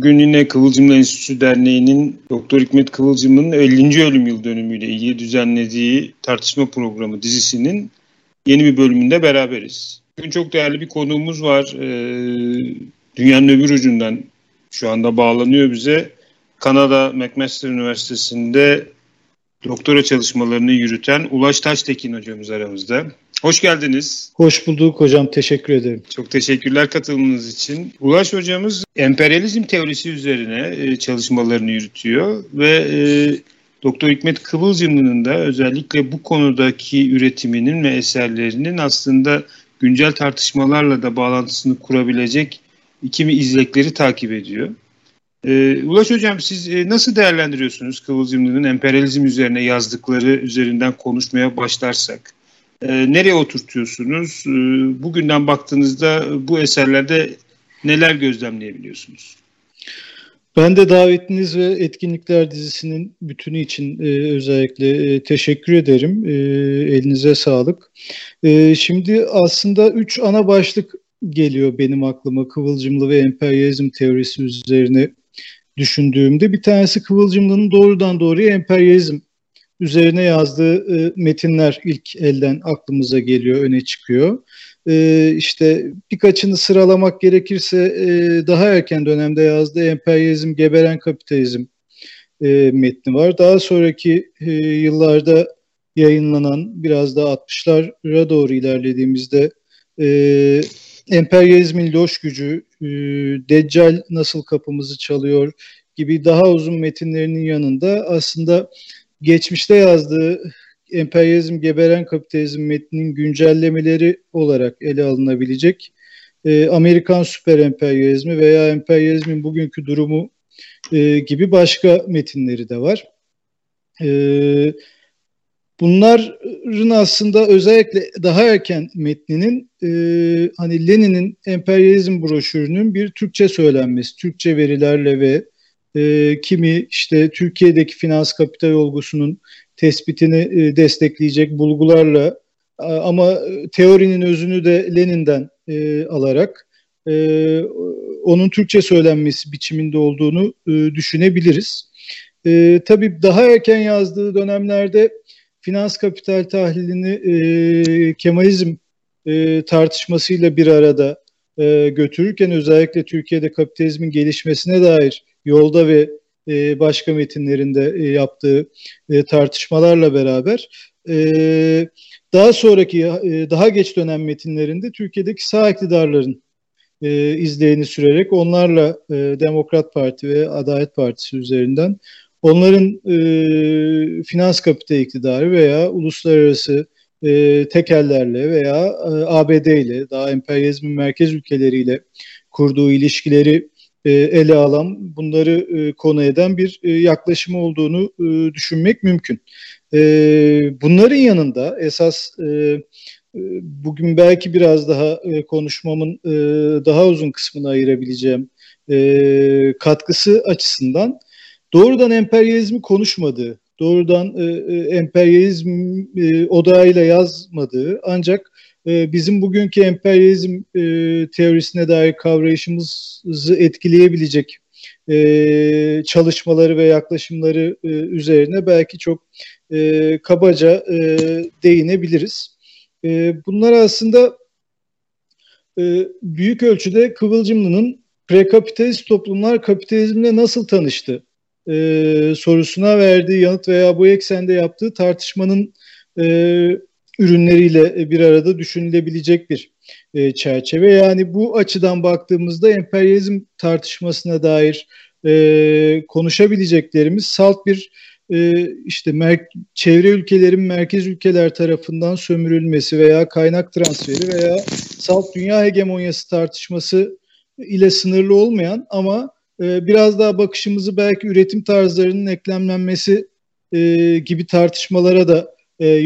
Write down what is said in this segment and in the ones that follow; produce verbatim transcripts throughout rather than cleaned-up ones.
Bugün yine Kıvılcımlı Enstitüsü Derneği'nin Doktor Hikmet Kıvılcımlı'nın ellinci ölüm yıl dönümüyle ilgili düzenlediği tartışma programı dizisinin yeni bir bölümünde beraberiz. Bugün çok değerli bir konuğumuz var. Ee, dünyanın öbür ucundan şu anda bağlanıyor bize. Kanada McMaster Üniversitesi'nde doktora çalışmalarını yürüten Ulaş Taştekin hocamız aramızda. Hoş geldiniz. Hoş bulduk hocam. Teşekkür ederim. Çok teşekkürler katılımınız için. Ulaş hocamız emperyalizm teorisi üzerine çalışmalarını yürütüyor ve Doktor Hikmet Kıvılcımlı'nın da özellikle bu konudaki üretiminin ve eserlerinin aslında güncel tartışmalarla da bağlantısını kurabilecek kimi izlekleri takip ediyor. Ulaş hocam, siz nasıl değerlendiriyorsunuz Kıvılcımlı'nın emperyalizm üzerine yazdıkları üzerinden konuşmaya başlarsak? Nereye oturtuyorsunuz? Bugünden baktığınızda bu eserlerde neler gözlemleyebiliyorsunuz? Ben de davetiniz ve etkinlikler dizisinin bütünü için özellikle teşekkür ederim. Elinize sağlık. Şimdi aslında üç ana başlık geliyor benim aklıma Kıvılcımlı ve emperyalizm teorisi üzerine düşündüğümde. Bir tanesi Kıvılcımlı'nın doğrudan doğruya emperyalizm üzerine yazdığı e, metinler ilk elden aklımıza geliyor, öne çıkıyor. E, işte birkaçını sıralamak gerekirse e, daha erken dönemde yazdığı emperyalizm, geberen kapitalizm e, metni var. Daha sonraki e, yıllarda yayınlanan, biraz daha altmışlara doğru ilerlediğimizde e, emperyalizmin loş gücü, e, Deccal nasıl kapımızı çalıyor gibi daha uzun metinlerinin yanında aslında geçmişte yazdığı emperyalizm, geberen kapitalizm metninin güncellemeleri olarak ele alınabilecek e, Amerikan süper emperyalizmi veya emperyalizmin bugünkü durumu e, gibi başka metinleri de var. E, bunların aslında özellikle daha erken metninin e, hani Lenin'in emperyalizm broşürünün bir Türkçe söylenmesi, Türkçe verilerle ve E, kimi işte Türkiye'deki finans kapital olgusunun tespitini e, destekleyecek bulgularla a, ama teorinin özünü de Lenin'den e, alarak e, onun Türkçe söylenmesi biçiminde olduğunu e, düşünebiliriz. E, tabii daha erken yazdığı dönemlerde finans kapital tahlilini e, Kemalizm e, tartışmasıyla bir arada e, götürürken özellikle Türkiye'de kapitalizmin gelişmesine dair Yolda ve başka metinlerinde yaptığı tartışmalarla beraber daha sonraki daha geç dönem metinlerinde Türkiye'deki sağ iktidarların izleyini sürerek onlarla Demokrat Parti ve Adalet Partisi üzerinden onların finans kapital iktidarı veya uluslararası tekellerle veya A B D ile daha emperyalizmin merkez ülkeleriyle kurduğu ilişkileri ele alan, bunları konu eden bir yaklaşım olduğunu düşünmek mümkün. Bunların yanında esas bugün belki biraz daha konuşmamın daha uzun kısmını ayırabileceğim katkısı açısından doğrudan emperyalizmi konuşmadığı, doğrudan emperyalizm odağıyla yazmadığı ancak bizim bugünkü emperyalizm e, teorisine dair kavrayışımızı etkileyebilecek e, çalışmaları ve yaklaşımları e, üzerine belki çok e, kabaca e, değinebiliriz. E, bunlar aslında e, büyük ölçüde Kıvılcımlı'nın prekapitalist toplumlar kapitalizmle nasıl tanıştı e, sorusuna verdiği yanıt veya bu eksende yaptığı tartışmanın e, ürünleriyle bir arada düşünülebilecek bir çerçeve. Yani bu açıdan baktığımızda emperyalizm tartışmasına dair konuşabileceklerimiz salt bir işte çevre ülkelerin merkez ülkeler tarafından sömürülmesi veya kaynak transferi veya salt dünya hegemonyası tartışması ile sınırlı olmayan ama biraz daha bakışımızı belki üretim tarzlarının eklemlenmesi gibi tartışmalara da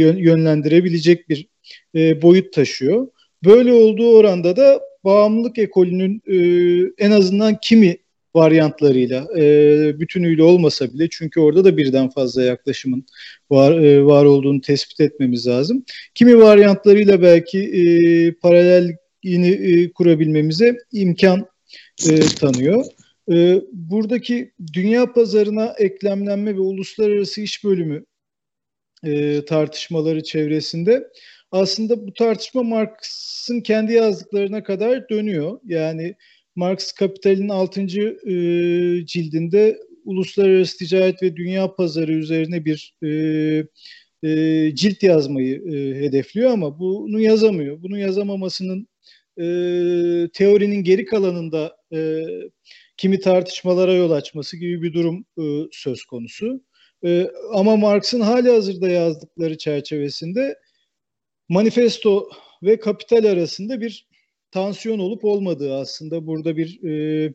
yönlendirebilecek bir boyut taşıyor. Böyle olduğu oranda da bağımlılık ekolünün en azından kimi varyantlarıyla, bütünüyle olmasa bile, çünkü orada da birden fazla yaklaşımın var, var olduğunu tespit etmemiz lazım. Kimi varyantlarıyla belki paralelliğini kurabilmemize imkan tanıyor. E, buradaki dünya pazarına eklemlenme ve uluslararası iş bölümü e, tartışmaları çevresinde aslında bu tartışma Marx'ın kendi yazdıklarına kadar dönüyor. Yani Marx Kapital'in altıncı E, cildinde uluslararası ticaret ve dünya pazarı üzerine bir e, e, cilt yazmayı e, hedefliyor ama bunu yazamıyor. Bunu yazamamasının e, teorinin geri kalanında e, kimi tartışmalara yol açması gibi bir durum e, söz konusu. E, ama Marx'ın halihazırda yazdıkları çerçevesinde Manifesto ve Kapital arasında bir tansiyon olup olmadığı, aslında burada bir e,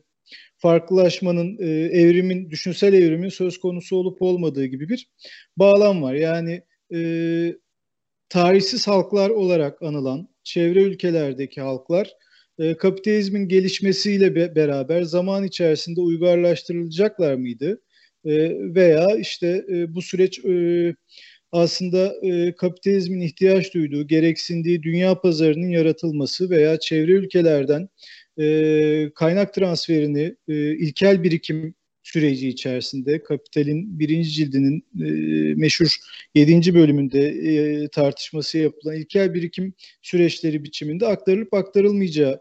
farklılaşmanın, e, evrimin, düşünsel evrimin söz konusu olup olmadığı gibi bir bağlam var. Yani e, tarihsiz halklar olarak anılan çevre ülkelerdeki halklar e, kapitalizmin gelişmesiyle be- beraber zaman içerisinde uygarlaştırılacaklar mıydı? E, veya işte e, bu süreç e, aslında e, kapitalizmin ihtiyaç duyduğu, gereksindiği dünya pazarının yaratılması veya çevre ülkelerden e, kaynak transferini e, ilkel birikim süreci içerisinde Kapital'in birinci cildinin e, meşhur yedinci bölümünde e, tartışması yapılan ilkel birikim süreçleri biçiminde aktarılıp aktarılmayacağı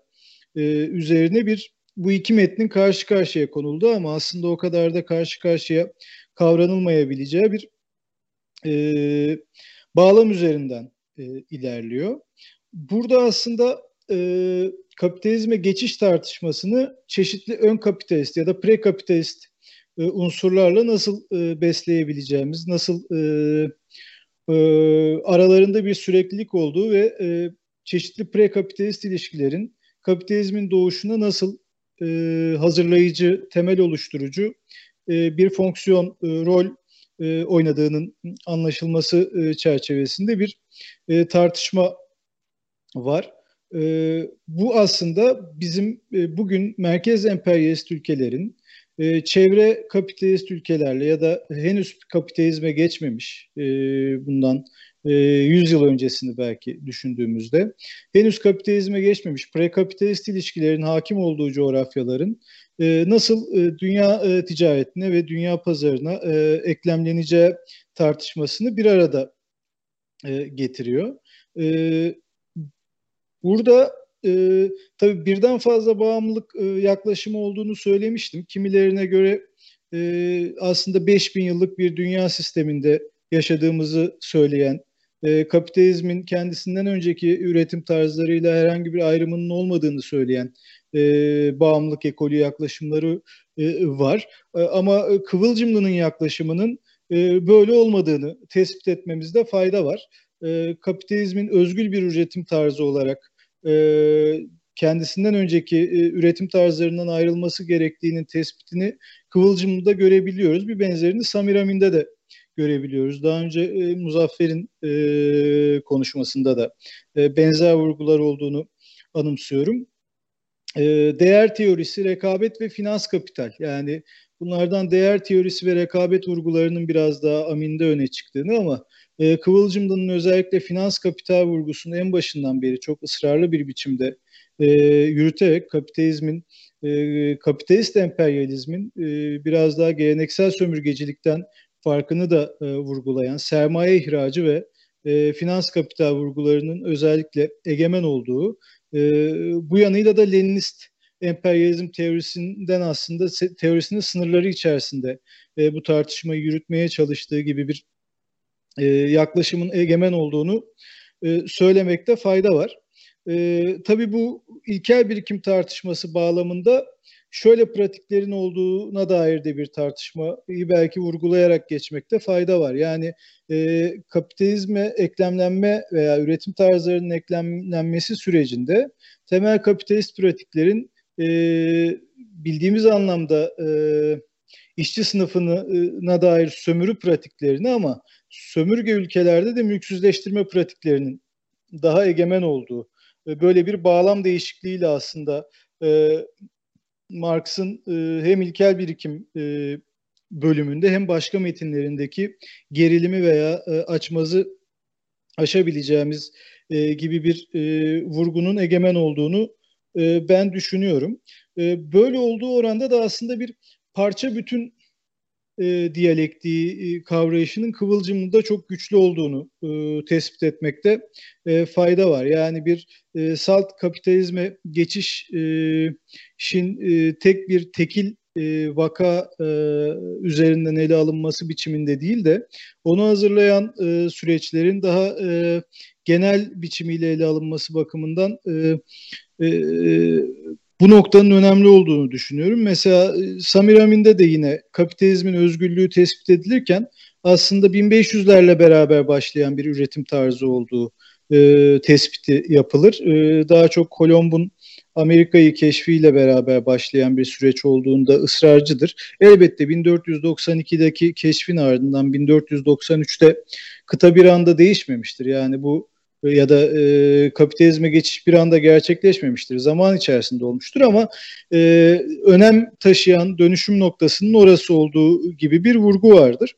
e, üzerine bir, bu iki metnin karşı karşıya konuldu ama aslında o kadar da karşı karşıya kavranılmayabileceği bir E, bağlam üzerinden e, ilerliyor. Burada aslında e, kapitalizme geçiş tartışmasını çeşitli ön kapitalist ya da pre kapitalist e, unsurlarla nasıl e, besleyebileceğimiz, nasıl e, e, aralarında bir süreklilik olduğu ve e, çeşitli pre kapitalist ilişkilerin kapitalizmin doğuşuna nasıl e, hazırlayıcı, temel oluşturucu e, bir fonksiyon, e, rol oynadığının anlaşılması çerçevesinde bir tartışma var. Bu aslında bizim bugün merkez emperyalist ülkelerin çevre kapitalist ülkelerle ya da henüz kapitalizme geçmemiş, bundan yüz yıl öncesini belki düşündüğümüzde, henüz kapitalizme geçmemiş prekapitalist ilişkilerin hakim olduğu coğrafyaların nasıl dünya ticaretine ve dünya pazarına eklemleneceği tartışmasını bir arada getiriyor. Burada tabii birden fazla bağımlılık yaklaşımı olduğunu söylemiştim. Kimilerine göre aslında beş bin yıllık bir dünya sisteminde yaşadığımızı söyleyen, kapitalizmin kendisinden önceki üretim tarzlarıyla herhangi bir ayrımının olmadığını söyleyen e, bağımlılık ekolü yaklaşımları e, var. E, ama Kıvılcımlı'nın yaklaşımının e, böyle olmadığını tespit etmemizde fayda var. E, kapitalizmin özgül bir üretim tarzı olarak e, kendisinden önceki e, üretim tarzlarından ayrılması gerektiğinin tespitini Kıvılcımlı'da görebiliyoruz. Bir benzerini Samiramin'de de görebiliyoruz. Daha önce e, Muzaffer'in e, konuşmasında da e, benzer vurgular olduğunu anımsıyorum. E, değer teorisi, rekabet ve finans kapital. Yani bunlardan değer teorisi ve rekabet vurgularının biraz daha Amin'de öne çıktığını ama e, Kıvılcımlı'nın özellikle finans kapital vurgusunu en başından beri çok ısrarlı bir biçimde e, yürüterek kapitalizmin, e, kapitalist emperyalizmin e, biraz daha geleneksel sömürgecilikten farkını da e, vurgulayan sermaye ihracı ve e, finans kapital vurgularının özellikle egemen olduğu, e, bu yanıyla da Leninist emperyalizm teorisinden aslında teorisinin sınırları içerisinde e, bu tartışmayı yürütmeye çalıştığı gibi bir e, yaklaşımın egemen olduğunu e, söylemekte fayda var. E, tabii bu ilkel birikim tartışması bağlamında şöyle pratiklerin olduğuna dair de bir tartışmayı belki vurgulayarak geçmekte fayda var. Yani e, kapitalizme eklemlenme veya üretim tarzlarının eklemlenmesi sürecinde temel kapitalist pratiklerin e, bildiğimiz anlamda e, işçi sınıfına dair sömürü pratiklerini ama sömürge ülkelerde de mülksüzleştirme pratiklerinin daha egemen olduğu, e, böyle bir bağlam değişikliğiyle aslında e, Marx'ın e, hem ilkel birikim e, bölümünde hem başka metinlerindeki gerilimi veya e, açmazı aşabileceğimiz e, gibi bir e, vurgunun egemen olduğunu e, ben düşünüyorum. E, böyle olduğu oranda da aslında bir parça bütün e, diyalektiği e, kavrayışının Kıvılcımlı'da çok güçlü olduğunu e, tespit etmekte e, fayda var. Yani bir e, salt kapitalizme geçişin e, e, tek bir tekil E, vaka e, üzerinden ele alınması biçiminde değil de onu hazırlayan e, süreçlerin daha e, genel biçimiyle ele alınması bakımından e, e, bu noktanın önemli olduğunu düşünüyorum. Mesela Samir Amin'de de yine kapitalizmin özgürlüğü tespit edilirken aslında bin beş yüzlerle beraber başlayan bir üretim tarzı olduğu e, tespiti yapılır. E, daha çok Kolomb'un Amerika'yı keşfiyle beraber başlayan bir süreç olduğunda ısrarcıdır. Elbette bin dört yüz doksan ikideki keşfin ardından bin dört yüz doksan üçte kıta bir anda değişmemiştir. Yani bu ya da e, kapitalizme geçiş bir anda gerçekleşmemiştir. Zaman içerisinde olmuştur ama e, önem taşıyan dönüşüm noktasının orası olduğu gibi bir vurgu vardır.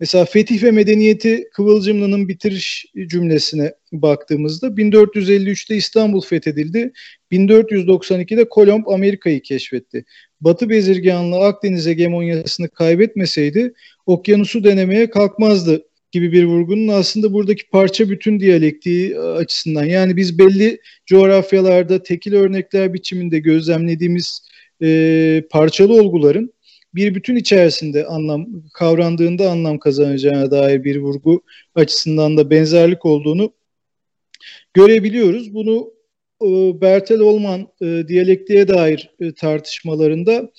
Mesela Fetih ve Medeniyeti Kıvılcımlı'nın bitiriş cümlesine baktığımızda bin dört yüz elli üçte İstanbul fethedildi, bin dört yüz doksan ikide Kolomb Amerika'yı keşfetti. Batı bezirganlığı Akdeniz hegemonyasını kaybetmeseydi okyanusu denemeye kalkmazdı gibi bir vurgunun aslında buradaki parça bütün diyalektiği açısından, yani biz belli coğrafyalarda tekil örnekler biçiminde gözlemlediğimiz e, parçalı olguların bir bütün içerisinde anlam kavrandığında anlam kazanacağına dair bir vurgu açısından da benzerlik olduğunu görebiliyoruz. Bunu e, Bertil Olman e, diyalektiğe dair e, tartışmalarında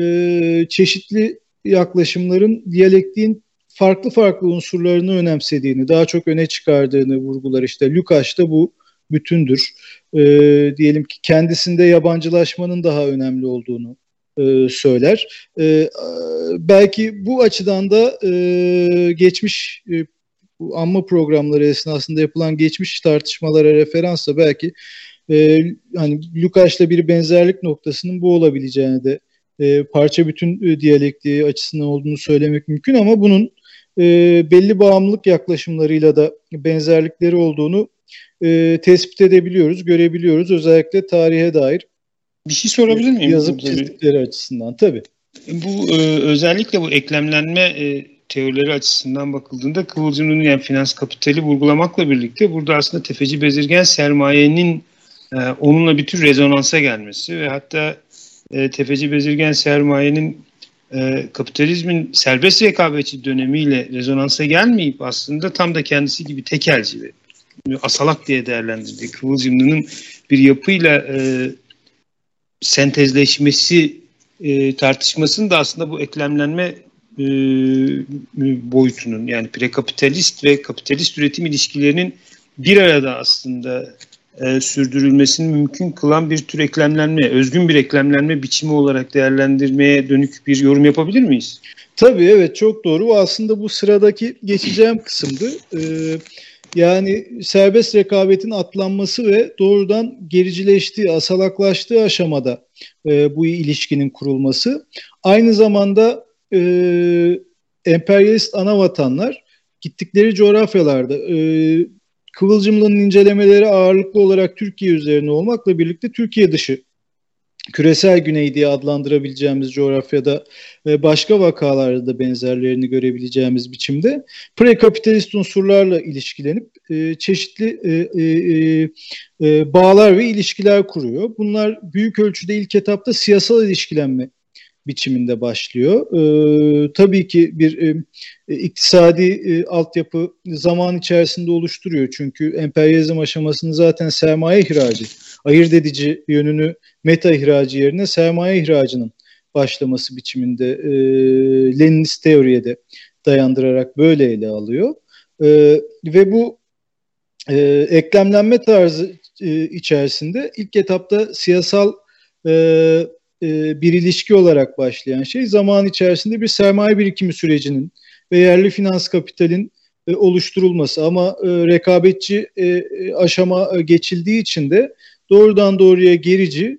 e, çeşitli yaklaşımların diyalektiğin farklı farklı unsurlarını önemsediğini, daha çok öne çıkardığını vurgular. İşte Lukács da bu bütündür. E, diyelim ki kendisinde yabancılaşmanın daha önemli olduğunu e, söyler. E, belki bu açıdan da e, geçmiş e, bu anma programları esnasında yapılan geçmiş tartışmalara referansla belki e, hani Lukács'la bir benzerlik noktasının bu olabileceğini de e, parça bütün e, diyalektiği açısından olduğunu söylemek mümkün ama bunun E, belli bağımlılık yaklaşımlarıyla da benzerlikleri olduğunu e, tespit edebiliyoruz, görebiliyoruz. Özellikle tarihe dair bir şey sorabilir miyim? Yazıp çizdikleri açısından tabii. Bu e, özellikle bu eklemlenme e, teorileri açısından bakıldığında Kıvılcımlı'nın yani finans kapitali vurgulamakla birlikte burada aslında tefeci bezirgen sermayenin e, onunla bir tür rezonansa gelmesi ve hatta e, tefeci bezirgen sermayenin E, kapitalizmin serbest rekabetçi dönemiyle rezonansa gelmeyip aslında tam da kendisi gibi tekelci ve asalak diye değerlendirildi. Kıvılcımlı'nın bir yapıyla e, sentezleşmesi e, tartışmasının da aslında bu eklemlenme e, boyutunun yani prekapitalist ve kapitalist üretim ilişkilerinin bir arada aslında E, sürdürülmesini mümkün kılan bir tür eklemlenme, özgün bir eklemlenme biçimi olarak değerlendirmeye dönük bir yorum yapabilir miyiz? Tabii evet, çok doğru. Aslında bu sıradaki geçeceğim kısımdı. Ee, yani serbest rekabetin atlanması ve doğrudan gericileştiği, asalaklaştığı aşamada e, bu ilişkinin kurulması. Aynı zamanda e, emperyalist anavatanlar gittikleri coğrafyalarda e, Kıvılcımlı'nın incelemeleri ağırlıklı olarak Türkiye üzerine olmakla birlikte Türkiye dışı, küresel güney diye adlandırabileceğimiz coğrafyada başka vakalarda da benzerlerini görebileceğimiz biçimde prekapitalist unsurlarla ilişkilenip çeşitli bağlar ve ilişkiler kuruyor. Bunlar büyük ölçüde ilk etapta siyasal ilişkilenme biçiminde başlıyor. Ee, tabii ki bir e, iktisadi e, altyapı zaman içerisinde oluşturuyor. Çünkü emperyalizm aşamasını zaten sermaye ihracı, ayırt edici yönünü meta ihracı yerine sermaye ihracının başlaması biçiminde e, Leninist teoriye de dayandırarak böyle ele alıyor. E, ve bu e, eklemlenme tarzı e, içerisinde ilk etapta siyasal e, bir ilişki olarak başlayan şey zaman içerisinde bir sermaye birikimi sürecinin ve yerli finans kapitalin oluşturulması ama rekabetçi aşama geçildiği için de doğrudan doğruya gerici,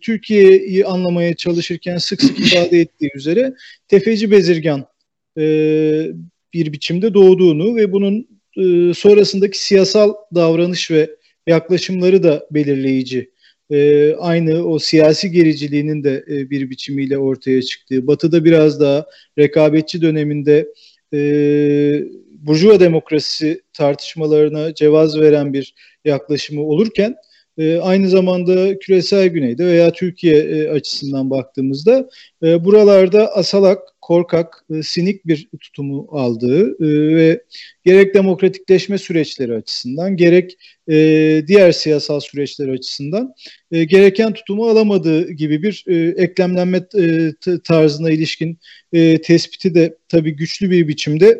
Türkiye'yi anlamaya çalışırken sık sık ifade ettiği üzere tefeci bezirgan bir biçimde doğduğunu ve bunun sonrasındaki siyasal davranış ve yaklaşımları da belirleyici e, aynı o siyasi gericiliğinin de e, bir biçimiyle ortaya çıktığı, Batı'da biraz daha rekabetçi döneminde e, burjuva demokrasi tartışmalarına cevaz veren bir yaklaşımı olurken, e, aynı zamanda küresel güneyde veya Türkiye e, açısından baktığımızda e, buralarda asalak, korkak, e, sinik bir tutumu aldığı e, ve gerek demokratikleşme süreçleri açısından, gerek e, diğer siyasal süreçler açısından e, gereken tutumu alamadığı gibi bir e, eklemlenme e, tarzına ilişkin e, tespiti de tabii güçlü bir biçimde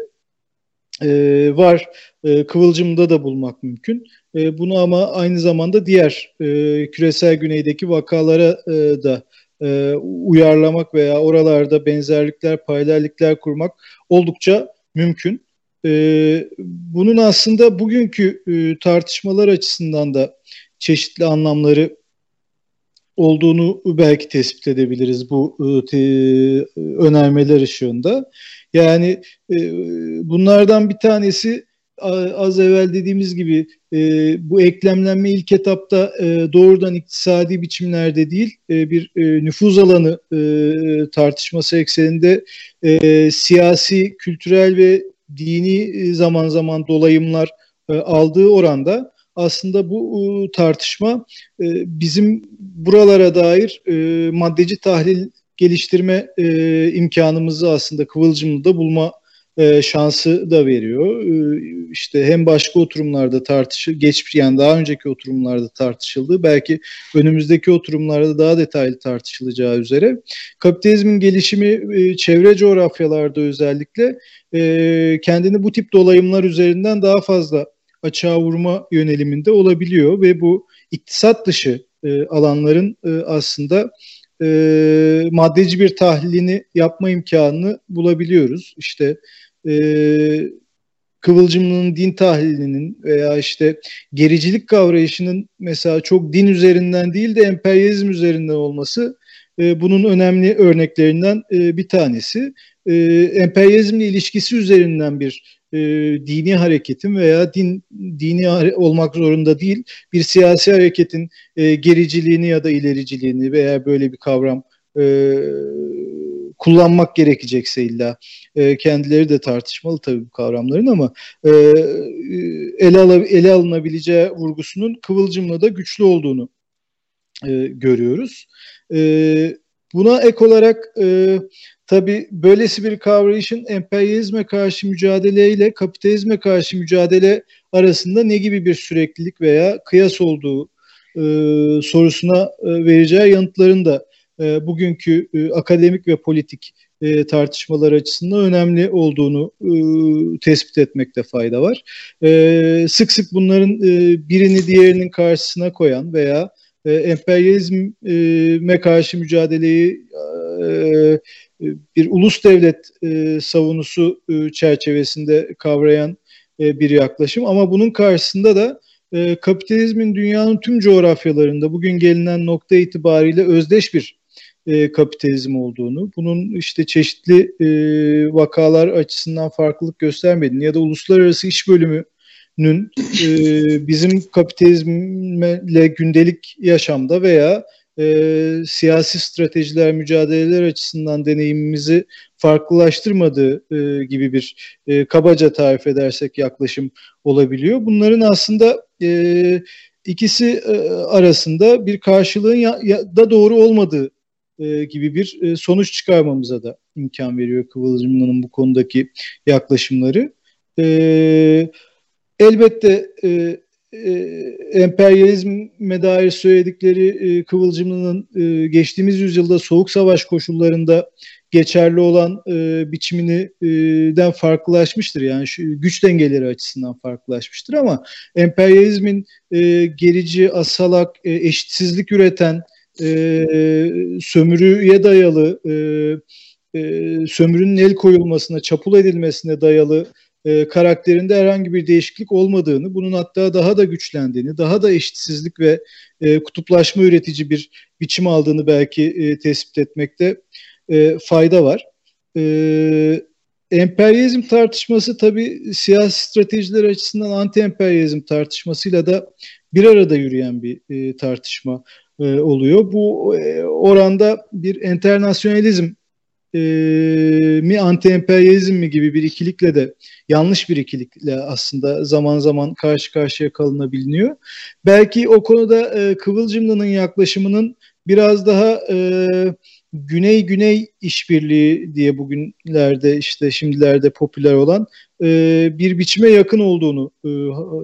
e, var. E, Kıvılcım'da da bulmak mümkün. E, bunu ama aynı zamanda diğer e, küresel güneydeki vakalara e, da e, uyarlamak veya oralarda benzerlikler, paralellikler kurmak oldukça mümkün. E, bunun aslında bugünkü e, tartışmalar açısından da çeşitli anlamları olduğunu belki tespit edebiliriz bu e, önermeler ışığında. Yani e, bunlardan bir tanesi, az evvel dediğimiz gibi e, bu eklemlenme ilk etapta e, doğrudan iktisadi biçimlerde değil, e, bir e, nüfuz alanı e, tartışması ekseninde e, siyasi, kültürel ve dini zaman zaman dolayımlar e, aldığı oranda aslında bu e, tartışma e, bizim buralara dair e, maddeci tahlil geliştirme e, imkanımızı aslında Kıvılcımlı'da bulma E, şansı da veriyor. E, işte hem başka oturumlarda tartışı, geç, yani daha önceki oturumlarda tartışıldığı, belki önümüzdeki oturumlarda daha detaylı tartışılacağı üzere kapitalizmin gelişimi e, çevre coğrafyalarda özellikle e, kendini bu tip dolayımlar üzerinden daha fazla açığa vurma yöneliminde olabiliyor ve bu iktisat dışı e, alanların e, aslında E, maddeci bir tahlilini yapma imkanını bulabiliyoruz. İşte e, Kıvılcımlı'nın din tahlilinin veya işte gericilik kavrayışının mesela çok din üzerinden değil de emperyalizm üzerinden olması e, bunun önemli örneklerinden e, bir tanesi. E, emperyalizmle ilişkisi üzerinden bir e, dini hareketin veya din dini olmak zorunda değil, bir siyasi hareketin e, gericiliğini ya da ilericiliğini veya böyle bir kavram e, kullanmak gerekecekse illa e, kendileri de tartışmalı tabii bu kavramların, ama e, ele, al ele alınabileceği vurgusunun Kıvılcım'la da güçlü olduğunu e, görüyoruz. E, buna ek olarak e, tabii böylesi bir kavrayışın emperyalizme karşı mücadele ile kapitalizme karşı mücadele arasında ne gibi bir süreklilik veya kıyas olduğu e, sorusuna e, vereceği yanıtların da e, bugünkü e, akademik ve politik e, tartışmalar açısından önemli olduğunu e, tespit etmekte fayda var. E, sık sık bunların e, birini diğerinin karşısına koyan veya e, emperyalizme karşı mücadeleyi e, bir ulus devlet e, savunusu e, çerçevesinde kavrayan e, bir yaklaşım, ama bunun karşısında da e, kapitalizmin dünyanın tüm coğrafyalarında bugün gelinen nokta itibariyle özdeş bir e, kapitalizm olduğunu, bunun işte çeşitli e, vakalar açısından farklılık göstermediğini ya da uluslararası iş bölümünün e, bizim kapitalizmle gündelik yaşamda veya E, siyasi stratejiler, mücadeleler açısından deneyimimizi farklılaştırmadığı e, gibi bir e, kabaca tarif edersek yaklaşım olabiliyor. Bunların aslında e, ikisi e, arasında bir karşılığın ya, ya da doğru olmadığı e, gibi bir e, sonuç çıkarmamıza da imkan veriyor Kıvılcımlı'nın bu konudaki yaklaşımları. E, elbette e, E, emperyalizme dair söyledikleri e, Kıvılcımlı'nın e, geçtiğimiz yüzyılda soğuk savaş koşullarında geçerli olan e, biçiminden farklılaşmıştır. Yani şu, güç dengeleri açısından farklılaşmıştır, ama emperyalizmin e, gerici, asalak, e, eşitsizlik üreten, e, sömürüye dayalı, e, e, sömürünün el koyulmasına, çapul edilmesine dayalı E, karakterinde herhangi bir değişiklik olmadığını, bunun hatta daha da güçlendiğini, daha da eşitsizlik ve e, kutuplaşma üretici bir biçim aldığını belki e, tespit etmekte e, fayda var. E, emperyalizm tartışması tabii siyasi stratejiler açısından anti-emperyalizm tartışmasıyla da bir arada yürüyen bir e, tartışma. e, oluyor. Bu e, oranda bir enternasyonalizm e, mi, anti-emperyalizm mi gibi bir ikilikle de, yanlış bir ikilikle aslında zaman zaman karşı karşıya kalınabiliyor. Belki o konuda e, Kıvılcımlı'nın yaklaşımının biraz daha e, Güney-Güney işbirliği diye bugünlerde, işte şimdilerde popüler olan e, bir biçime yakın olduğunu e,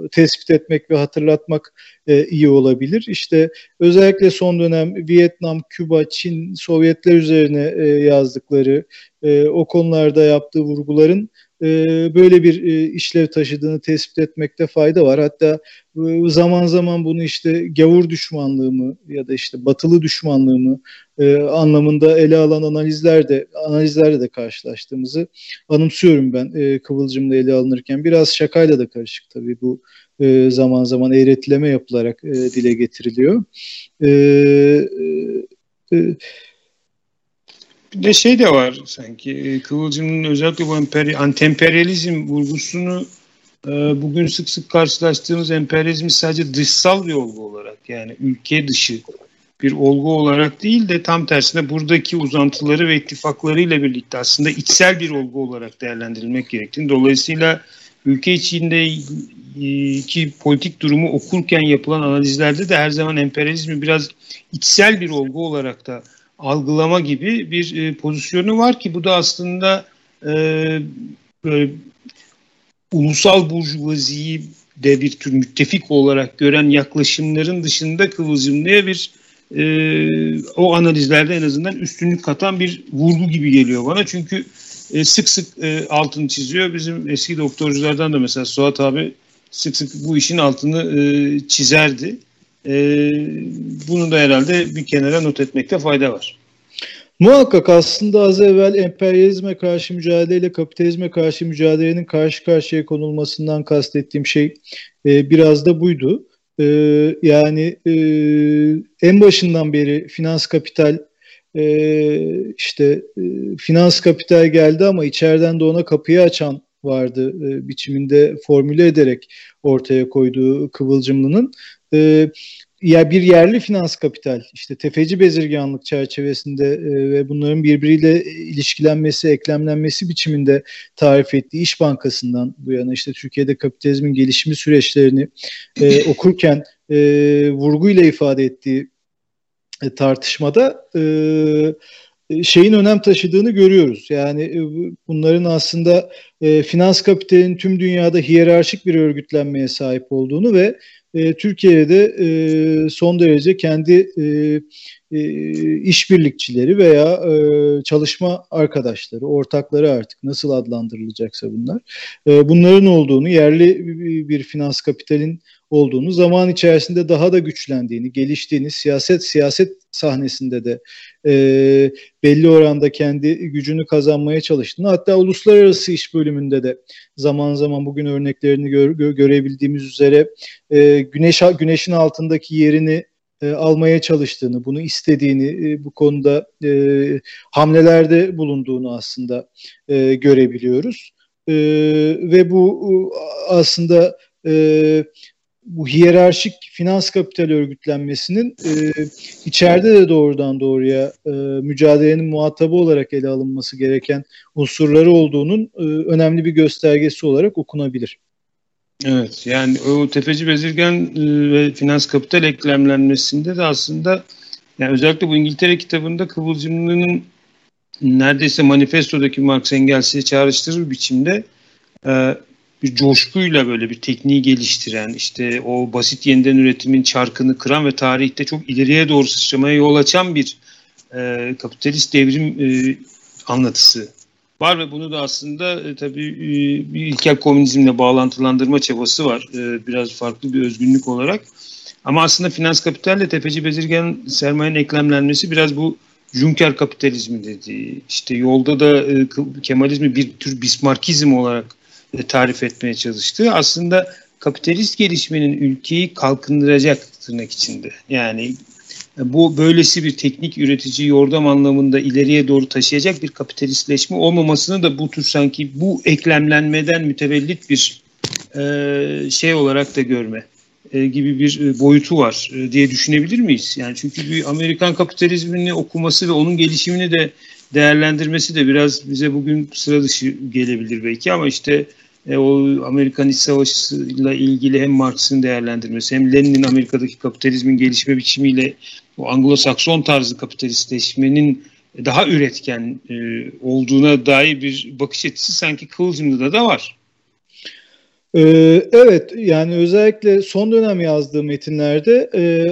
tespit etmek ve hatırlatmak e, iyi olabilir. İşte özellikle son dönem Vietnam, Küba, Çin, Sovyetler üzerine e, yazdıkları, e, o konularda yaptığı vurguların e, böyle bir e, işlev taşıdığını tespit etmekte fayda var. Hatta e, zaman zaman bunu işte gavur düşmanlığı mı ya da işte batılı düşmanlığı mı Ee, anlamında ele alan analizlerde analizlerle de karşılaştığımızı anımsıyorum ben e, Kıvılcım'la ele alınırken. Biraz şakayla da karışık tabii bu, e, zaman zaman eğretileme yapılarak e, dile getiriliyor. E, e, Bir de şey de var sanki, Kıvılcım'ın özellikle bu anti-emperyalizm vurgusunu e, bugün sık sık karşılaştığımız emperyalizmi sadece dışsal bir olgu olarak, yani ülke dışı bir olgu olarak değil de tam tersine buradaki uzantıları ve ittifaklarıyla birlikte aslında içsel bir olgu olarak değerlendirilmek gerektiğini, dolayısıyla ülke içindeki politik durumu okurken yapılan analizlerde de her zaman emperyalizmi biraz içsel bir olgu olarak da algılama gibi bir pozisyonu var ki bu da aslında e, böyle ulusal burjuvaziyi de bir tür müttefik olarak gören yaklaşımların dışında Kıvılcımlı'ya bir Ee, o analizlerde en azından üstünlük katan bir vurgu gibi geliyor bana. Çünkü e, sık sık e, altını çiziyor. Bizim eski doktorculardan da mesela Suat abi sık sık bu işin altını e, çizerdi. E, bunu da herhalde bir kenara not etmekte fayda var. Muhakkak aslında az evvel emperyalizme karşı mücadeleyle kapitalizme karşı mücadelenin karşı karşıya konulmasından kastettiğim şey e, biraz da buydu. Ee, yani e, en başından beri finans kapital e, işte e, finans kapital geldi ama içeriden de ona kapıyı açan vardı e, biçiminde formüle ederek ortaya koyduğu Kıvılcımlı'nın e, ya bir yerli finans kapital, işte tefeci bezirganlık çerçevesinde e, ve bunların birbiriyle ilişkilenmesi, eklemlenmesi biçiminde tarif ettiği İş Bankası'ndan bu yana işte Türkiye'de kapitalizmin gelişimi süreçlerini e, okurken e, vurguyla ifade ettiği e, tartışmada e, şeyin önem taşıdığını görüyoruz. Yani bunların aslında e, finans kapitalinin tüm dünyada hiyerarşik bir örgütlenmeye sahip olduğunu ve e, Türkiye'de e, son derece kendi e, e, işbirlikçileri veya e, çalışma arkadaşları, ortakları, artık nasıl adlandırılacaksa bunlar, e, bunların olduğunu, yerli bir finans kapitalin olduğunu, zaman içerisinde daha da güçlendiğini, geliştiğini, siyaset siyaset sahnesinde de e, belli oranda kendi gücünü kazanmaya çalıştığını, hatta uluslararası iş bölümünde de zaman zaman bugün örneklerini gör, gö, görebildiğimiz üzere e, güneş güneşin altındaki yerini e, almaya çalıştığını, bunu istediğini, e, bu konuda e, hamlelerde bulunduğunu aslında e, görebiliyoruz. E, ve bu aslında e, bu hiyerarşik finans kapital örgütlenmesinin e, içeride de doğrudan doğruya e, mücadelenin muhatabı olarak ele alınması gereken unsurları olduğunun e, önemli bir göstergesi olarak okunabilir. Evet, yani o tefeci bezirgen ve finans kapital eklemlenmesinde de aslında, yani özellikle bu İngiltere kitabında Kıvılcımlı'nın neredeyse manifestodaki Marx Engels'i çağrıştırır biçimde e, bir coşkuyla böyle bir tekniği geliştiren, işte o basit yeniden üretimin çarkını kıran ve tarihte çok ileriye doğru sıçramaya yol açan bir e, kapitalist devrim e, anlatısı var ve bunu da aslında e, tabii e, bir ilkel komünizmle bağlantılandırma çabası var. E, biraz farklı bir özgünlük olarak. Ama aslında finans kapitalle tefeci bezirgen sermayenin eklemlenmesi biraz bu Junker kapitalizmi dediği, işte yolda da e, Kemalizmi bir tür Bismarckizm olarak tarif etmeye çalıştığı, aslında kapitalist gelişmenin ülkeyi kalkındıracak, tırnak içinde. Yani bu böylesi bir teknik üretici yordam anlamında ileriye doğru taşıyacak bir kapitalistleşme olmamasını da bu tür sanki bu eklemlenmeden mütevellit bir e, şey olarak da görme. E, gibi bir boyutu var diye düşünebilir miyiz? Yani çünkü bir Amerikan kapitalizmini okuması ve onun gelişimini de değerlendirmesi de biraz bize bugün sıra dışı gelebilir belki, ama işte o Amerikan İç Savaşı'yla ilgili hem Marx'ın değerlendirmesi hem Lenin'in Amerika'daki kapitalizmin gelişme biçimiyle o Anglo-Sakson tarzı kapitalistleşmenin daha üretken olduğuna dair bir bakış açısı sanki Kıvılcımlı'da da var. Evet, yani özellikle son dönem yazdığı metinlerde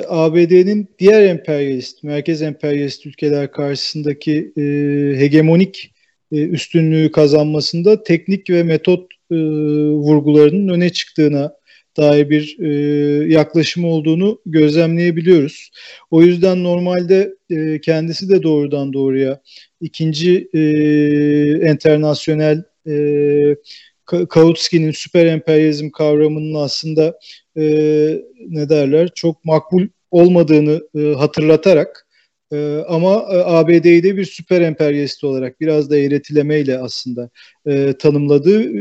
A B D'nin diğer emperyalist, merkez emperyalist ülkeler karşısındaki hegemonik üstünlüğü kazanmasında teknik ve metot vurgularının öne çıktığına dair bir yaklaşımı olduğunu gözlemleyebiliyoruz. O yüzden normalde kendisi de doğrudan doğruya ikinci internasyonel Kautsky'nin süper emperyalizm kavramının aslında e, ne derler çok makbul olmadığını e, hatırlatarak e, ama e, A B D'yi de bir süper emperyalist olarak biraz da eğretilemeyle aslında e, tanımladığı e,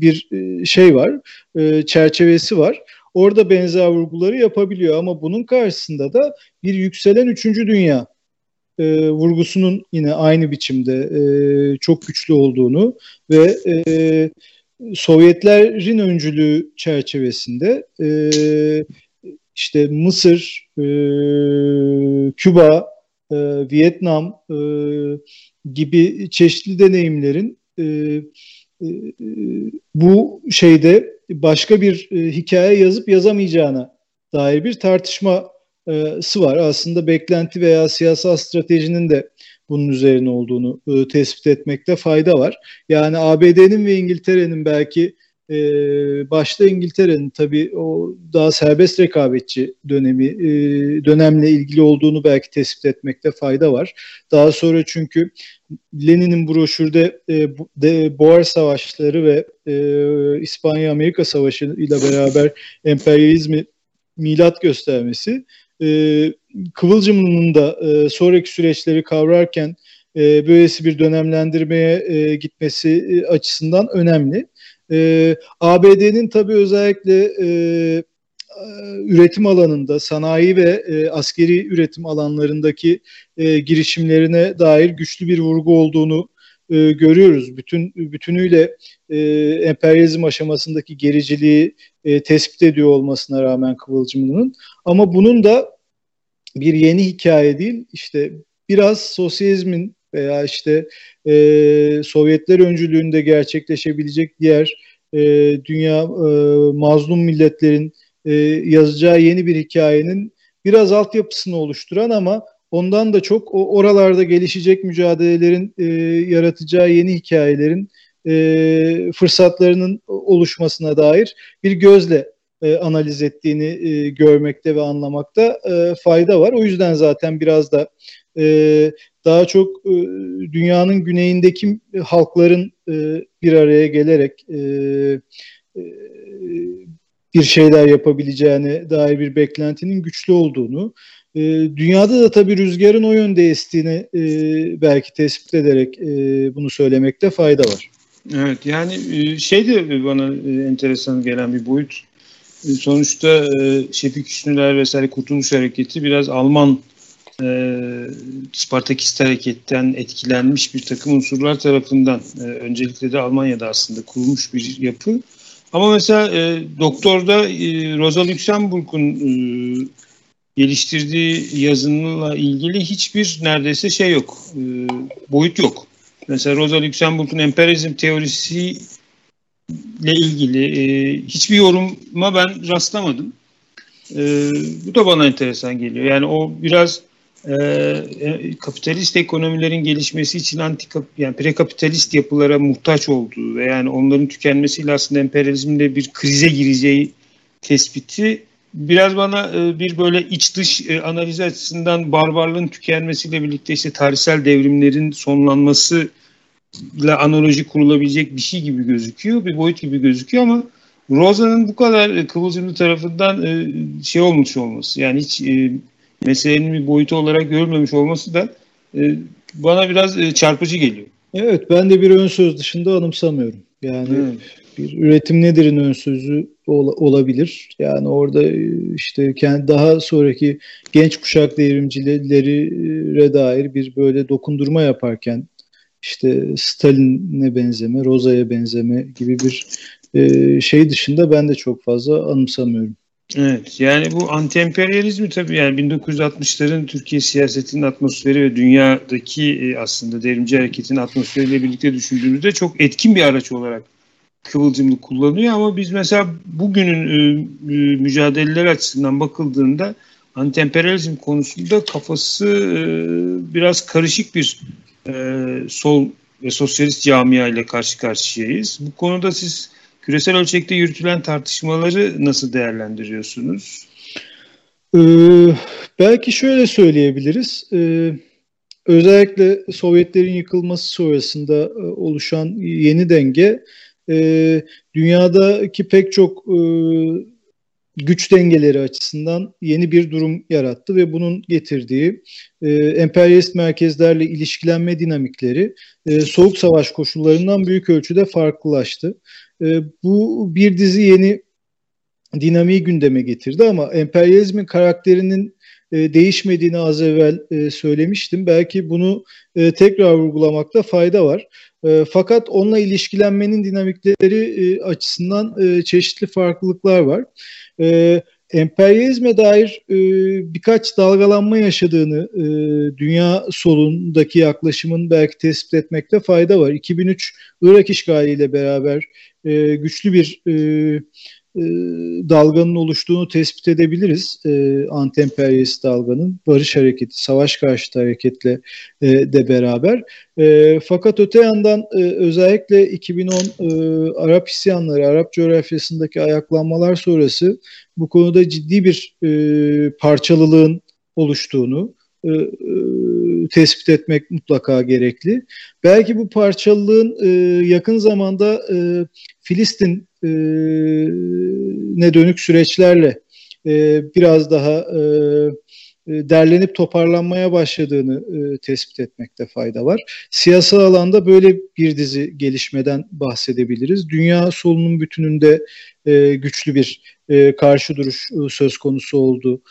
bir şey var, e, çerçevesi var. Orada benzer vurguları yapabiliyor ama bunun karşısında da bir yükselen üçüncü dünya E, vurgusunun yine aynı biçimde e, çok güçlü olduğunu ve e, Sovyetlerin öncülüğü çerçevesinde e, işte Mısır, e, Küba, e, Vietnam e, gibi çeşitli deneyimlerin e, e, bu şeyde başka bir e, hikaye yazıp yazamayacağına dair bir tartışması var. Aslında beklenti veya siyasal stratejinin de bunun üzerine olduğunu e, tespit etmekte fayda var. Yani A B D'nin ve İngiltere'nin belki e, başta İngiltere'nin tabii o daha serbest rekabetçi dönemi e, dönemle ilgili olduğunu belki tespit etmekte fayda var. Daha sonra çünkü Lenin'in broşürde e, bu, de, Boğar Savaşları ve e, İspanya-Amerika Savaşı ile beraber emperyalizmi milat göstermesi, Ee, Kıvılcımlı'nın da e, sonraki süreçleri kavrarken e, böylesi bir dönemlendirmeye e, gitmesi e, açısından önemli. E, A B D'nin tabii özellikle e, üretim alanında, sanayi ve e, askeri üretim alanlarındaki e, girişimlerine dair güçlü bir vurgu olduğunu e, görüyoruz. Bütün bütünüyle e, emperyalizm aşamasındaki gericiliği e, tespit ediyor olmasına rağmen Kıvılcımlı'nın. Ama bunun da bir yeni hikaye değil, işte biraz sosyalizmin veya işte e, Sovyetler öncülüğünde gerçekleşebilecek diğer e, dünya e, mazlum milletlerin e, yazacağı yeni bir hikayenin biraz altyapısını oluşturan ama ondan da çok o, oralarda gelişecek mücadelelerin e, yaratacağı yeni hikayelerin e, fırsatlarının oluşmasına dair bir gözle E, analiz ettiğini e, görmekte ve anlamakta e, fayda var. O yüzden zaten biraz da e, daha çok e, dünyanın güneyindeki halkların e, bir araya gelerek e, e, bir şeyler yapabileceğine dair bir beklentinin güçlü olduğunu, e, dünyada da tabii rüzgarın o yönde estiğini e, belki tespit ederek e, bunu söylemekte fayda var. Evet, yani şey de bana enteresan gelen bir boyut. Sonuçta Şefik Hüsnüler vesaire Kurtuluş Hareketi biraz Alman e, Spartakist hareketten etkilenmiş bir takım unsurlar tarafından e, öncelikle de Almanya'da aslında kurulmuş bir yapı. Ama mesela e, Doktor'da e, Rosa Luxemburg'un e, geliştirdiği yazınla ilgili hiçbir neredeyse şey yok, e, boyut yok. Mesela Rosa Luxemburg'un emperyalizm teorisi ile ilgili e, hiçbir yoruma ben rastlamadım. E, bu da bana enteresan geliyor. Yani o biraz e, kapitalist ekonomilerin gelişmesi için anti yani prekapitalist yapılara muhtaç olduğu ve yani onların tükenmesiyle aslında emperyalizmle bir krize gireceği tespiti biraz bana e, bir böyle iç dış e, analiz açısından barbarlığın tükenmesiyle birlikte işte tarihsel devrimlerin sonlanması ile analoji kurulabilecek bir şey gibi gözüküyor, bir boyut gibi gözüküyor ama Rosa'nın bu kadar Kıvılcımlı tarafından şey olmuş olması, yani hiç meselenin bir boyutu olarak görülmemiş olması da bana biraz çarpıcı geliyor. Evet, ben de bir ön söz dışında anımsamıyorum. Yani evet. bir üretim nedir'in ön sözü ol, olabilir. Yani orada işte kendi daha sonraki genç kuşak devrimcilere dair bir böyle dokundurma yaparken işte Stalin'e benzeme, Roza'ya benzeme gibi bir e, şey dışında ben de çok fazla anımsamıyorum. Evet, yani bu anti-emperyalizmi tabii yani bin dokuz yüz altmışların Türkiye siyasetinin atmosferi ve dünyadaki aslında devrimci hareketin atmosferiyle birlikte düşündüğümüzde çok etkin bir araç olarak Kıvılcımlı kullanıyor ama biz mesela bugünün mücadeleleri açısından bakıldığında anti-emperyalizm konusunda kafası biraz karışık bir sol ve sosyalist camia ile karşı karşıyayız. Bu konuda siz küresel ölçekte yürütülen tartışmaları nasıl değerlendiriyorsunuz? Ee, belki şöyle söyleyebiliriz. Ee, özellikle Sovyetlerin yıkılması sonrasında oluşan yeni denge, e, dünyadaki pek çok e, güç dengeleri açısından yeni bir durum yarattı ve bunun getirdiği e, emperyalist merkezlerle ilişkilenme dinamikleri e, soğuk savaş koşullarından büyük ölçüde farklılaştı. Bu bir dizi yeni dinamiği gündeme getirdi ama emperyalizmin karakterinin değişmediğini az evvel söylemiştim. Belki bunu tekrar vurgulamakta fayda var. Fakat onunla ilişkilenmenin dinamikleri açısından çeşitli farklılıklar var. Emperyalizme dair birkaç dalgalanma yaşadığını dünya solundaki yaklaşımın belki tespit etmekte fayda var. iki bin üç Irak işgaliyle beraber güçlü bir dalganın oluştuğunu tespit edebiliriz. Anti-emperyalist dalganın barış hareketi, savaş karşıtı hareketle de beraber. Fakat öte yandan özellikle iki bin on Arap isyanları, Arap coğrafyasındaki ayaklanmalar sonrası bu konuda ciddi bir parçalılığın oluştuğunu tespit etmek mutlaka gerekli. Belki bu parçalılığın yakın zamanda Filistin'e dönük süreçlerle biraz daha derlenip toparlanmaya başladığını tespit etmekte fayda var. Siyasal alanda böyle bir dizi gelişmeden bahsedebiliriz. Dünya solunun bütününde güçlü bir karşı duruş söz konusu oldu.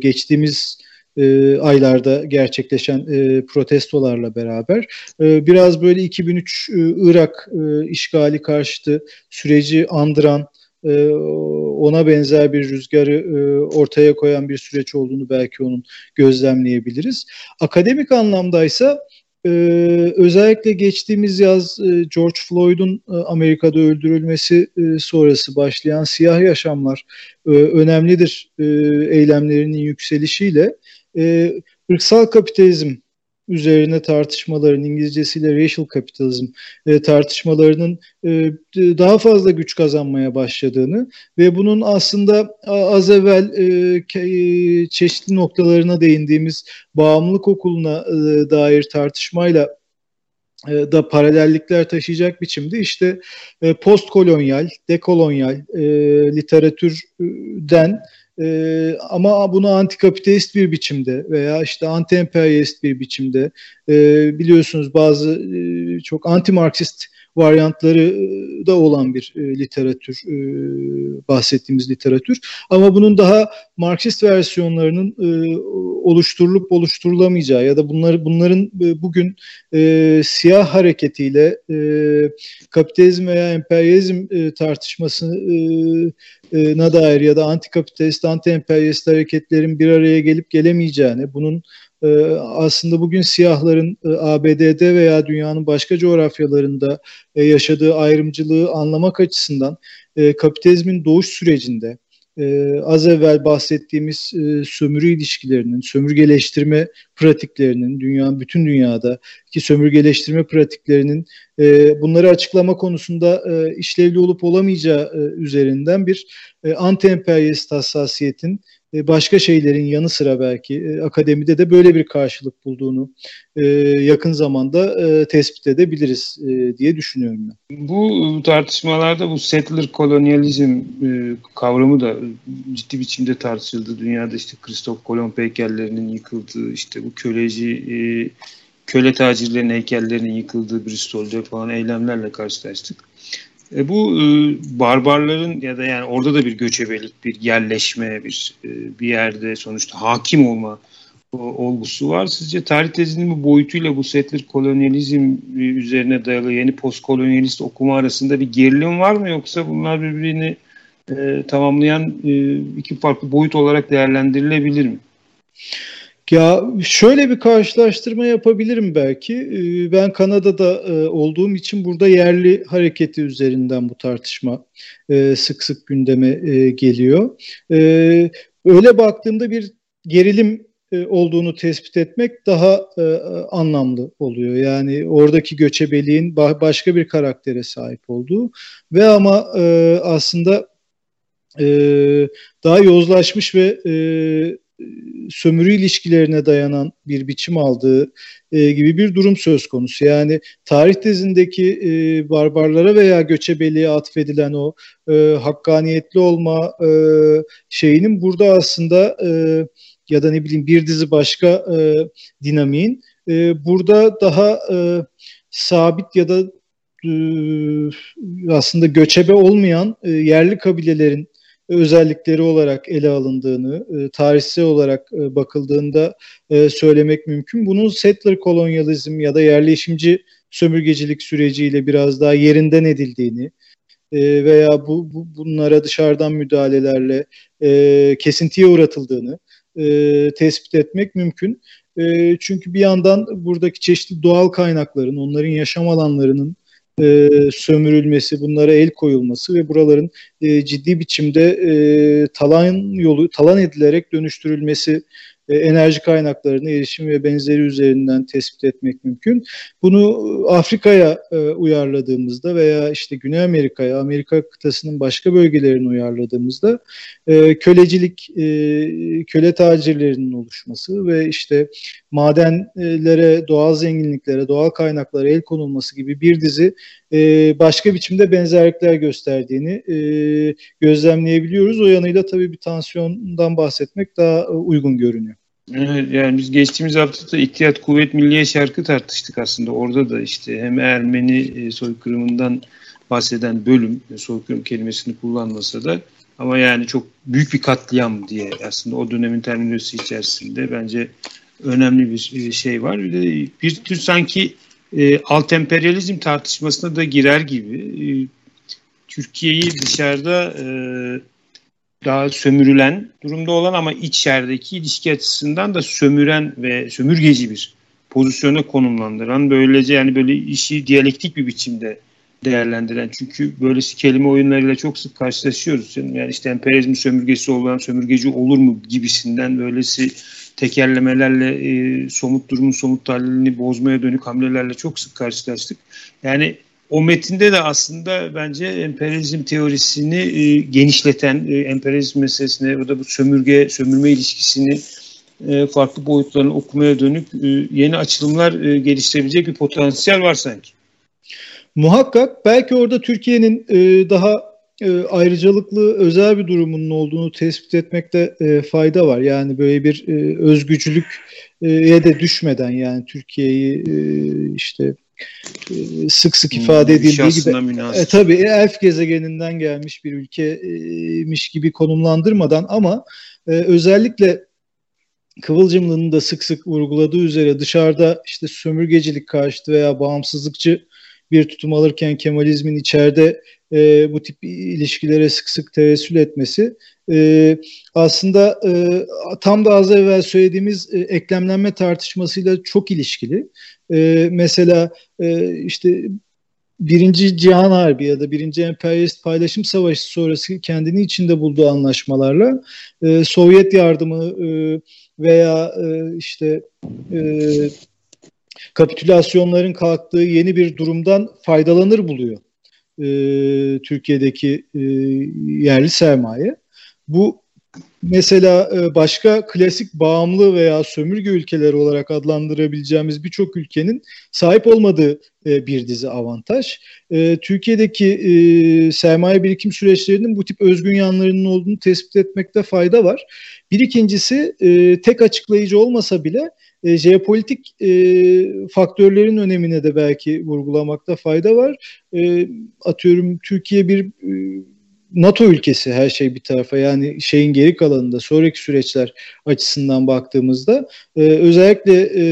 Geçtiğimiz E, aylarda gerçekleşen e, protestolarla beraber e, biraz böyle iki bin üç e, Irak e, işgali karşıtı süreci andıran e, ona benzer bir rüzgarı e, ortaya koyan bir süreç olduğunu belki onun gözlemleyebiliriz. Akademik anlamdaysa e, özellikle geçtiğimiz yaz e, George Floyd'un e, Amerika'da öldürülmesi e, sonrası başlayan siyah yaşamlar e, önemlidir e, eylemlerinin yükselişiyle Ee, ırksal kapitalizm üzerine tartışmaların, İngilizcesiyle racial kapitalizm e, tartışmalarının e, daha fazla güç kazanmaya başladığını ve bunun aslında az evvel e, çeşitli noktalarına değindiğimiz bağımlılık okuluna e, dair tartışmayla da paralellikler taşıyacak biçimde işte postkolonyal, dekolonyal e, literatürden e, ama bunu antikapitalist bir biçimde veya işte anti-emperyalist bir biçimde e, biliyorsunuz bazı e, çok anti-Marksist varyantları da olan bir e, literatür, e, bahsettiğimiz literatür. Ama bunun daha Marksist versiyonlarının e, oluşturulup oluşturulamayacağı ya da bunları, bunların e, bugün e, siyah hareketiyle e, kapitalizm veya emperyalizm e, tartışmasına e, dair ya da antikapitalist, anti-emperyalist hareketlerin bir araya gelip gelemeyeceğini, bunun aslında bugün siyahların A B D'de veya dünyanın başka coğrafyalarında yaşadığı ayrımcılığı anlamak açısından kapitalizmin doğuş sürecinde az evvel bahsettiğimiz sömürü ilişkilerinin, sömürgeleştirme pratiklerinin, dünyanın bütün dünyadaki sömürgeleştirme pratiklerinin bunları açıklama konusunda işlevli olup olamayacağı üzerinden bir anti-emperyalist hassasiyetin başka şeylerin yanı sıra belki akademide de böyle bir karşılık bulduğunu yakın zamanda tespit edebiliriz diye düşünüyorum ben. Bu tartışmalarda bu settler kolonyalizm kavramı da ciddi biçimde tartışıldı. Dünyada işte Kristof Kolomb heykellerinin yıkıldığı, işte bu köleci, köle tacirlerin heykellerinin yıkıldığı Bristol'da falan eylemlerle karşılaştık. E bu e, barbarların ya da yani orada da bir göçebelik, bir yerleşme, bir e, bir yerde sonuçta hakim olma o, olgusu var. Sizce tarih tezinin bu boyutuyla bu settler kolonyalizm üzerine dayalı yeni postkolonyalist okuma arasında bir gerilim var mı, yoksa bunlar birbirini e, tamamlayan e, iki farklı boyut olarak değerlendirilebilir mi? Ya şöyle bir karşılaştırma yapabilirim belki. Ben Kanada'da olduğum için burada yerli hareketi üzerinden bu tartışma sık sık gündeme geliyor. Öyle baktığımda bir gerilim olduğunu tespit etmek daha anlamlı oluyor. Yani oradaki göçebeliğin başka bir karaktere sahip olduğu ve ama aslında daha yozlaşmış ve sömürü ilişkilerine dayanan bir biçim aldığı e, gibi bir durum söz konusu. Yani tarih tezindeki e, barbarlara veya göçebeliğe atfedilen o e, hakkaniyetli olma e, şeyinin burada aslında e, ya da ne bileyim bir dizi başka e, dinamiğin e, burada daha e, sabit ya da e, aslında göçebe olmayan e, yerli kabilelerin özellikleri olarak ele alındığını, tarihsel olarak bakıldığında söylemek mümkün. Bunun settler kolonyalizm ya da yerleşimci sömürgecilik süreciyle biraz daha yerinden edildiğini veya bu, bu bunlara dışarıdan müdahalelerle kesintiye uğratıldığını tespit etmek mümkün. Çünkü bir yandan buradaki çeşitli doğal kaynakların, onların yaşam alanlarının E, sömürülmesi, bunlara el koyulması ve buraların e, ciddi biçimde e, talan yolu talan edilerek dönüştürülmesi, e, enerji kaynaklarına erişim ve benzeri üzerinden tespit etmek mümkün. Bunu Afrika'ya e, uyarladığımızda veya işte Güney Amerika'ya, Amerika kıtasının başka bölgelerine uyarladığımızda e, kölecilik, e, köle tacirlerinin oluşması ve işte madenlere, doğal zenginliklere, doğal kaynaklara el konulması gibi bir dizi başka biçimde benzerlikler gösterdiğini gözlemleyebiliyoruz. O yanıyla tabii bir tansiyondan bahsetmek daha uygun görünüyor. Evet, yani biz geçtiğimiz hafta da İhtiyat Kuvvet Milliye şarkı tartıştık aslında. Orada da işte hem Ermeni soykırımından bahseden bölüm, soykırım kelimesini kullanmasa da ama yani çok büyük bir katliam diye aslında o dönemin terminolojisi içerisinde bence önemli bir şey var. Bir de bir tür sanki e, alt emperyalizm tartışmasına da girer gibi. E, Türkiye'yi dışarıda e, daha sömürülen durumda olan ama içerideki ilişki açısından da sömüren ve sömürgeci bir pozisyona konumlandıran, böylece yani böyle işi diyalektik bir biçimde değerlendiren, çünkü böylesi kelime oyunlarıyla çok sık karşılaşıyoruz. Yani işte emperyalizmin sömürgesi olan sömürgeci olur mu gibisinden böylesi tekerlemelerle e, somut durumun somut tahlilini bozmaya dönük hamlelerle çok sık karşılaştık. Yani o metinde de aslında bence emperyalizm teorisini e, genişleten, e, emperyalizm meselesine, o da bu sömürge, sömürme ilişkisini e, farklı boyutlarını okumaya dönük e, yeni açılımlar e, geliştirebilecek bir potansiyel var sanki. Muhakkak belki orada Türkiye'nin e, daha e, ayrıcalıklı özel bir durumunun olduğunu tespit etmekte e, fayda var. Yani böyle bir e, özgücülüğe de düşmeden, yani Türkiye'yi e, işte e, sık sık ifade edildiği hmm, gibi e, tabii elf gezegeninden gelmiş bir ülkemiş gibi konumlandırmadan ama e, özellikle Kıvılcımlı'nın da sık sık vurguladığı üzere dışarıda işte sömürgecilik karşıtı veya bağımsızlıkçı bir tutum alırken Kemalizmin içeride e, bu tip ilişkilere sık sık tevessül etmesi e, aslında e, tam da az evvel söylediğimiz e, eklemlenme tartışmasıyla çok ilişkili. E, mesela e, işte Birinci Cihan Harbi ya da Birinci Emperyalist Paylaşım Savaşı sonrası kendini içinde bulduğu anlaşmalarla e, Sovyet yardımı e, veya e, işte e, kapitülasyonların kalktığı yeni bir durumdan faydalanır buluyor e, Türkiye'deki e, yerli sermaye. Bu Mesela başka klasik bağımlı veya sömürge ülkeleri olarak adlandırabileceğimiz birçok ülkenin sahip olmadığı bir dizi avantaj. Türkiye'deki sermaye birikim süreçlerinin bu tip özgün yanlarının olduğunu tespit etmekte fayda var. Bir ikincisi, tek açıklayıcı olmasa bile E, jeopolitik e, faktörlerin önemine de belki vurgulamakta fayda var. E, atıyorum Türkiye bir e, NATO ülkesi, her şey bir tarafa, yani şeyin geri kalanında sonraki süreçler açısından baktığımızda e, özellikle e,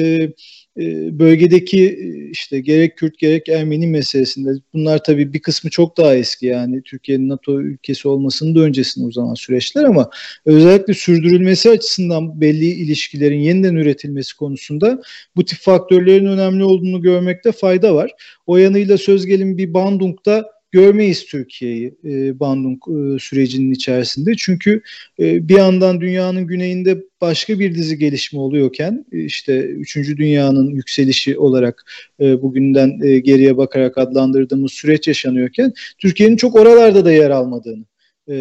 e, bölgedeki işte gerek Kürt gerek Ermeni meselesinde, bunlar tabii bir kısmı çok daha eski, yani Türkiye'nin NATO ülkesi olmasının da öncesine uzanan süreçler, ama özellikle sürdürülmesi açısından belli ilişkilerin yeniden üretilmesi konusunda bu tip faktörlerin önemli olduğunu görmekte fayda var. O yanıyla söz gelimi bir Bandung'da görmeyiz Türkiye'yi e, Bandung e, sürecinin içerisinde. Çünkü e, bir yandan dünyanın güneyinde başka bir dizi gelişme oluyorken, işte üçüncü dünyanın yükselişi olarak e, bugünden e, geriye bakarak adlandırdığımız süreç yaşanıyorken, Türkiye'nin çok oralarda da yer almadığını e,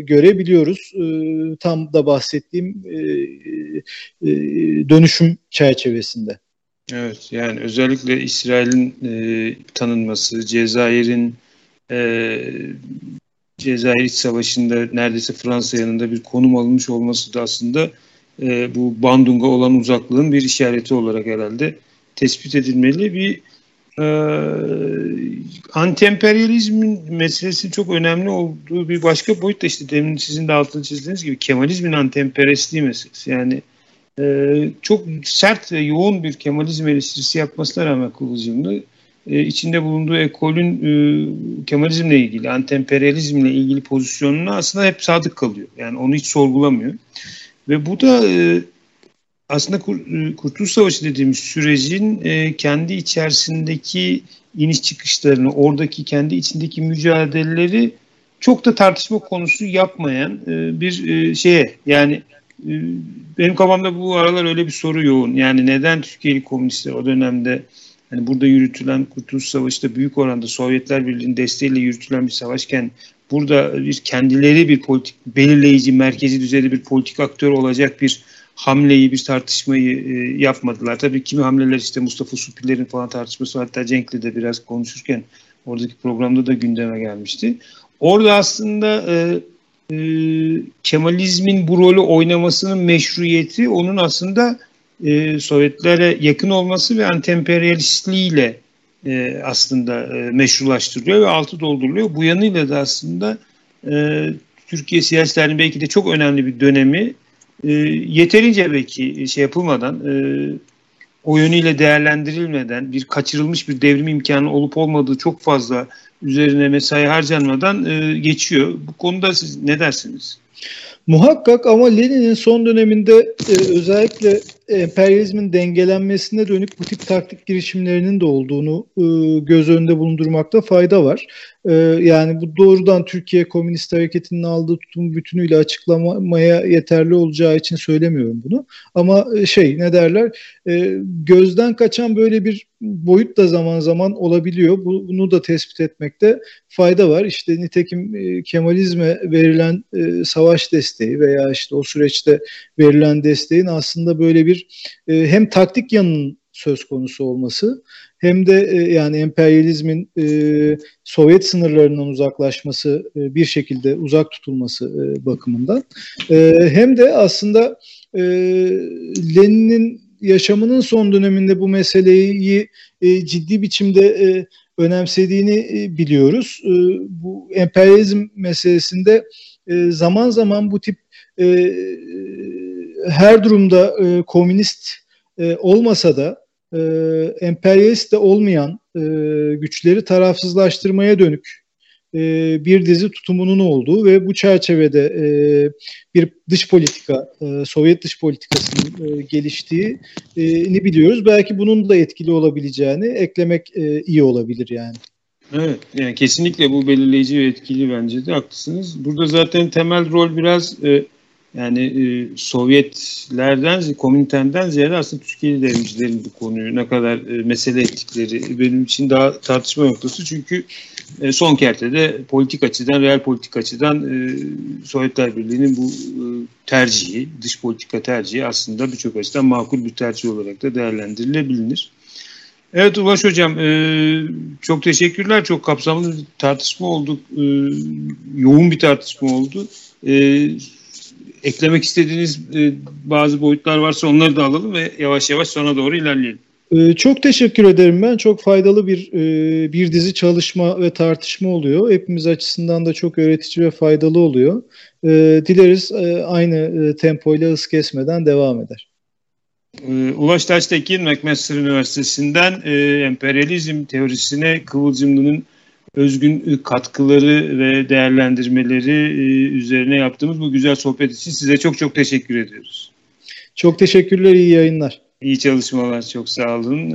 görebiliyoruz. E, tam da bahsettiğim e, e, dönüşüm çerçevesinde. Evet, yani özellikle İsrail'in e, tanınması, Cezayir'in Ee, Cezayir İç Savaşı'nda neredeyse Fransa yanında bir konum alınmış olması da aslında e, bu Bandung'a olan uzaklığın bir işareti olarak herhalde tespit edilmeli. Bir e, anti-emperyalizmin meselesinin çok önemli olduğu bir başka boyut da, işte demin sizin de altını çizdiğiniz gibi, Kemalizmin anti-emperyalistliği meselesi. Yani e, çok sert ve yoğun bir Kemalizm eleştirisi yapmasına rağmen Kıvılcımlı, Ee, içinde bulunduğu ekolün e, Kemalizmle ilgili, anti-emperyalizmle ilgili pozisyonuna aslında hep sadık kalıyor. Yani onu hiç sorgulamıyor. Ve bu da e, aslında Kur, e, Kurtuluş Savaşı dediğimiz sürecin e, kendi içerisindeki iniş çıkışlarını, oradaki kendi içindeki mücadeleleri çok da tartışma konusu yapmayan e, bir e, şeye, yani e, benim kafamda bu aralar öyle bir soru yoğun. Yani neden Türkiye'li komünistler o dönemde, yani burada yürütülen Kurtuluş Savaşı da büyük oranda Sovyetler Birliği'nin desteğiyle yürütülen bir savaşken, burada bir kendileri bir politik belirleyici, merkezi düzeyde bir politik aktör olacak bir hamleyi, bir tartışmayı e, yapmadılar. Tabii kimi hamleler, işte Mustafa Supiler'in falan tartışması, hatta Cenk'le de biraz konuşurken oradaki programda da gündeme gelmişti. Orada aslında e, e, Kemalizmin bu rolü oynamasının meşruiyeti, onun aslında Ee, Sovyetlere yakın olması ve anti-emperyalistliğiyle e, aslında e, meşrulaştırılıyor ve altı dolduruluyor. Bu yanıyla da aslında e, Türkiye siyasetlerinin belki de çok önemli bir dönemi e, yeterince belki şey yapılmadan, e, o yönüyle değerlendirilmeden, bir kaçırılmış bir devrim imkanı olup olmadığı çok fazla üzerine mesai harcanmadan e, geçiyor. Bu konuda siz ne dersiniz? Muhakkak, ama Lenin'in son döneminde e, özellikle emperyalizmin dengelenmesine dönük bu tip taktik girişimlerinin de olduğunu e, göz önünde bulundurmakta fayda var. E, yani bu doğrudan Türkiye Komünist Hareketi'nin aldığı tutumu bütünüyle açıklamaya yeterli olacağı için söylemiyorum bunu. Ama şey, ne derler, e, gözden kaçan böyle bir boyut da zaman zaman olabiliyor. Bunu da tespit etmekte fayda var. İşte nitekim e, Kemalizme verilen e, savaş desteği veya işte o süreçte verilen desteğin aslında böyle bir e, hem taktik yanının söz konusu olması, hem de e, yani emperyalizmin e, Sovyet sınırlarından uzaklaşması, e, bir şekilde uzak tutulması e, bakımından, e, hem de aslında e, Lenin'in yaşamının son döneminde bu meseleyi e, ciddi biçimde e, önemsediğini e, biliyoruz. E, bu emperyalizm meselesinde e, zaman zaman bu tip e, her durumda e, komünist e, olmasa da e, emperyalist de olmayan e, güçleri tarafsızlaştırmaya dönük e, bir dizi tutumunun olduğu ve bu çerçevede e, bir dış politika, e, Sovyet dış politikasının e, geliştiğini biliyoruz. Belki bunun da etkili olabileceğini eklemek e, iyi olabilir yani. Evet, yani kesinlikle bu belirleyici ve etkili, bence de haklısınız. Burada zaten temel rol biraz e, Yani e, Sovyetlerden, komünitenden ziyade aslında Türkiye'li devrimcilerin bu konuyu ne kadar e, mesele ettikleri benim için daha tartışma noktası. Çünkü e, son kertede politik açıdan, real politik açıdan e, Sovyetler Birliği'nin bu e, tercihi, dış politika tercihi aslında birçok açıdan makul bir tercih olarak da değerlendirilebilir. Evet Ulaş Hocam, çok teşekkürler. Çok kapsamlı bir tartışma oldu. Yoğun bir tartışma oldu. Eklemek istediğiniz bazı boyutlar varsa onları da alalım ve yavaş yavaş sona doğru ilerleyelim. Çok teşekkür ederim ben. Çok faydalı bir bir dizi çalışma ve tartışma oluyor. Hepimiz açısından da çok öğretici ve faydalı oluyor. Dileriz aynı tempoyla hız kesmeden devam eder. Ulaş Taştekin, McMaster Üniversitesi'nden emperyalizm teorisine Kıvılcımlı'nın özgün katkıları ve değerlendirmeleri üzerine yaptığımız bu güzel sohbet için size çok çok teşekkür ediyoruz. Çok teşekkürler, iyi yayınlar. İyi çalışmalar, çok sağ olun.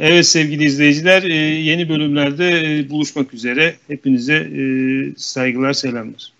Evet sevgili izleyiciler, yeni bölümlerde buluşmak üzere. Hepinize saygılar, selamlar.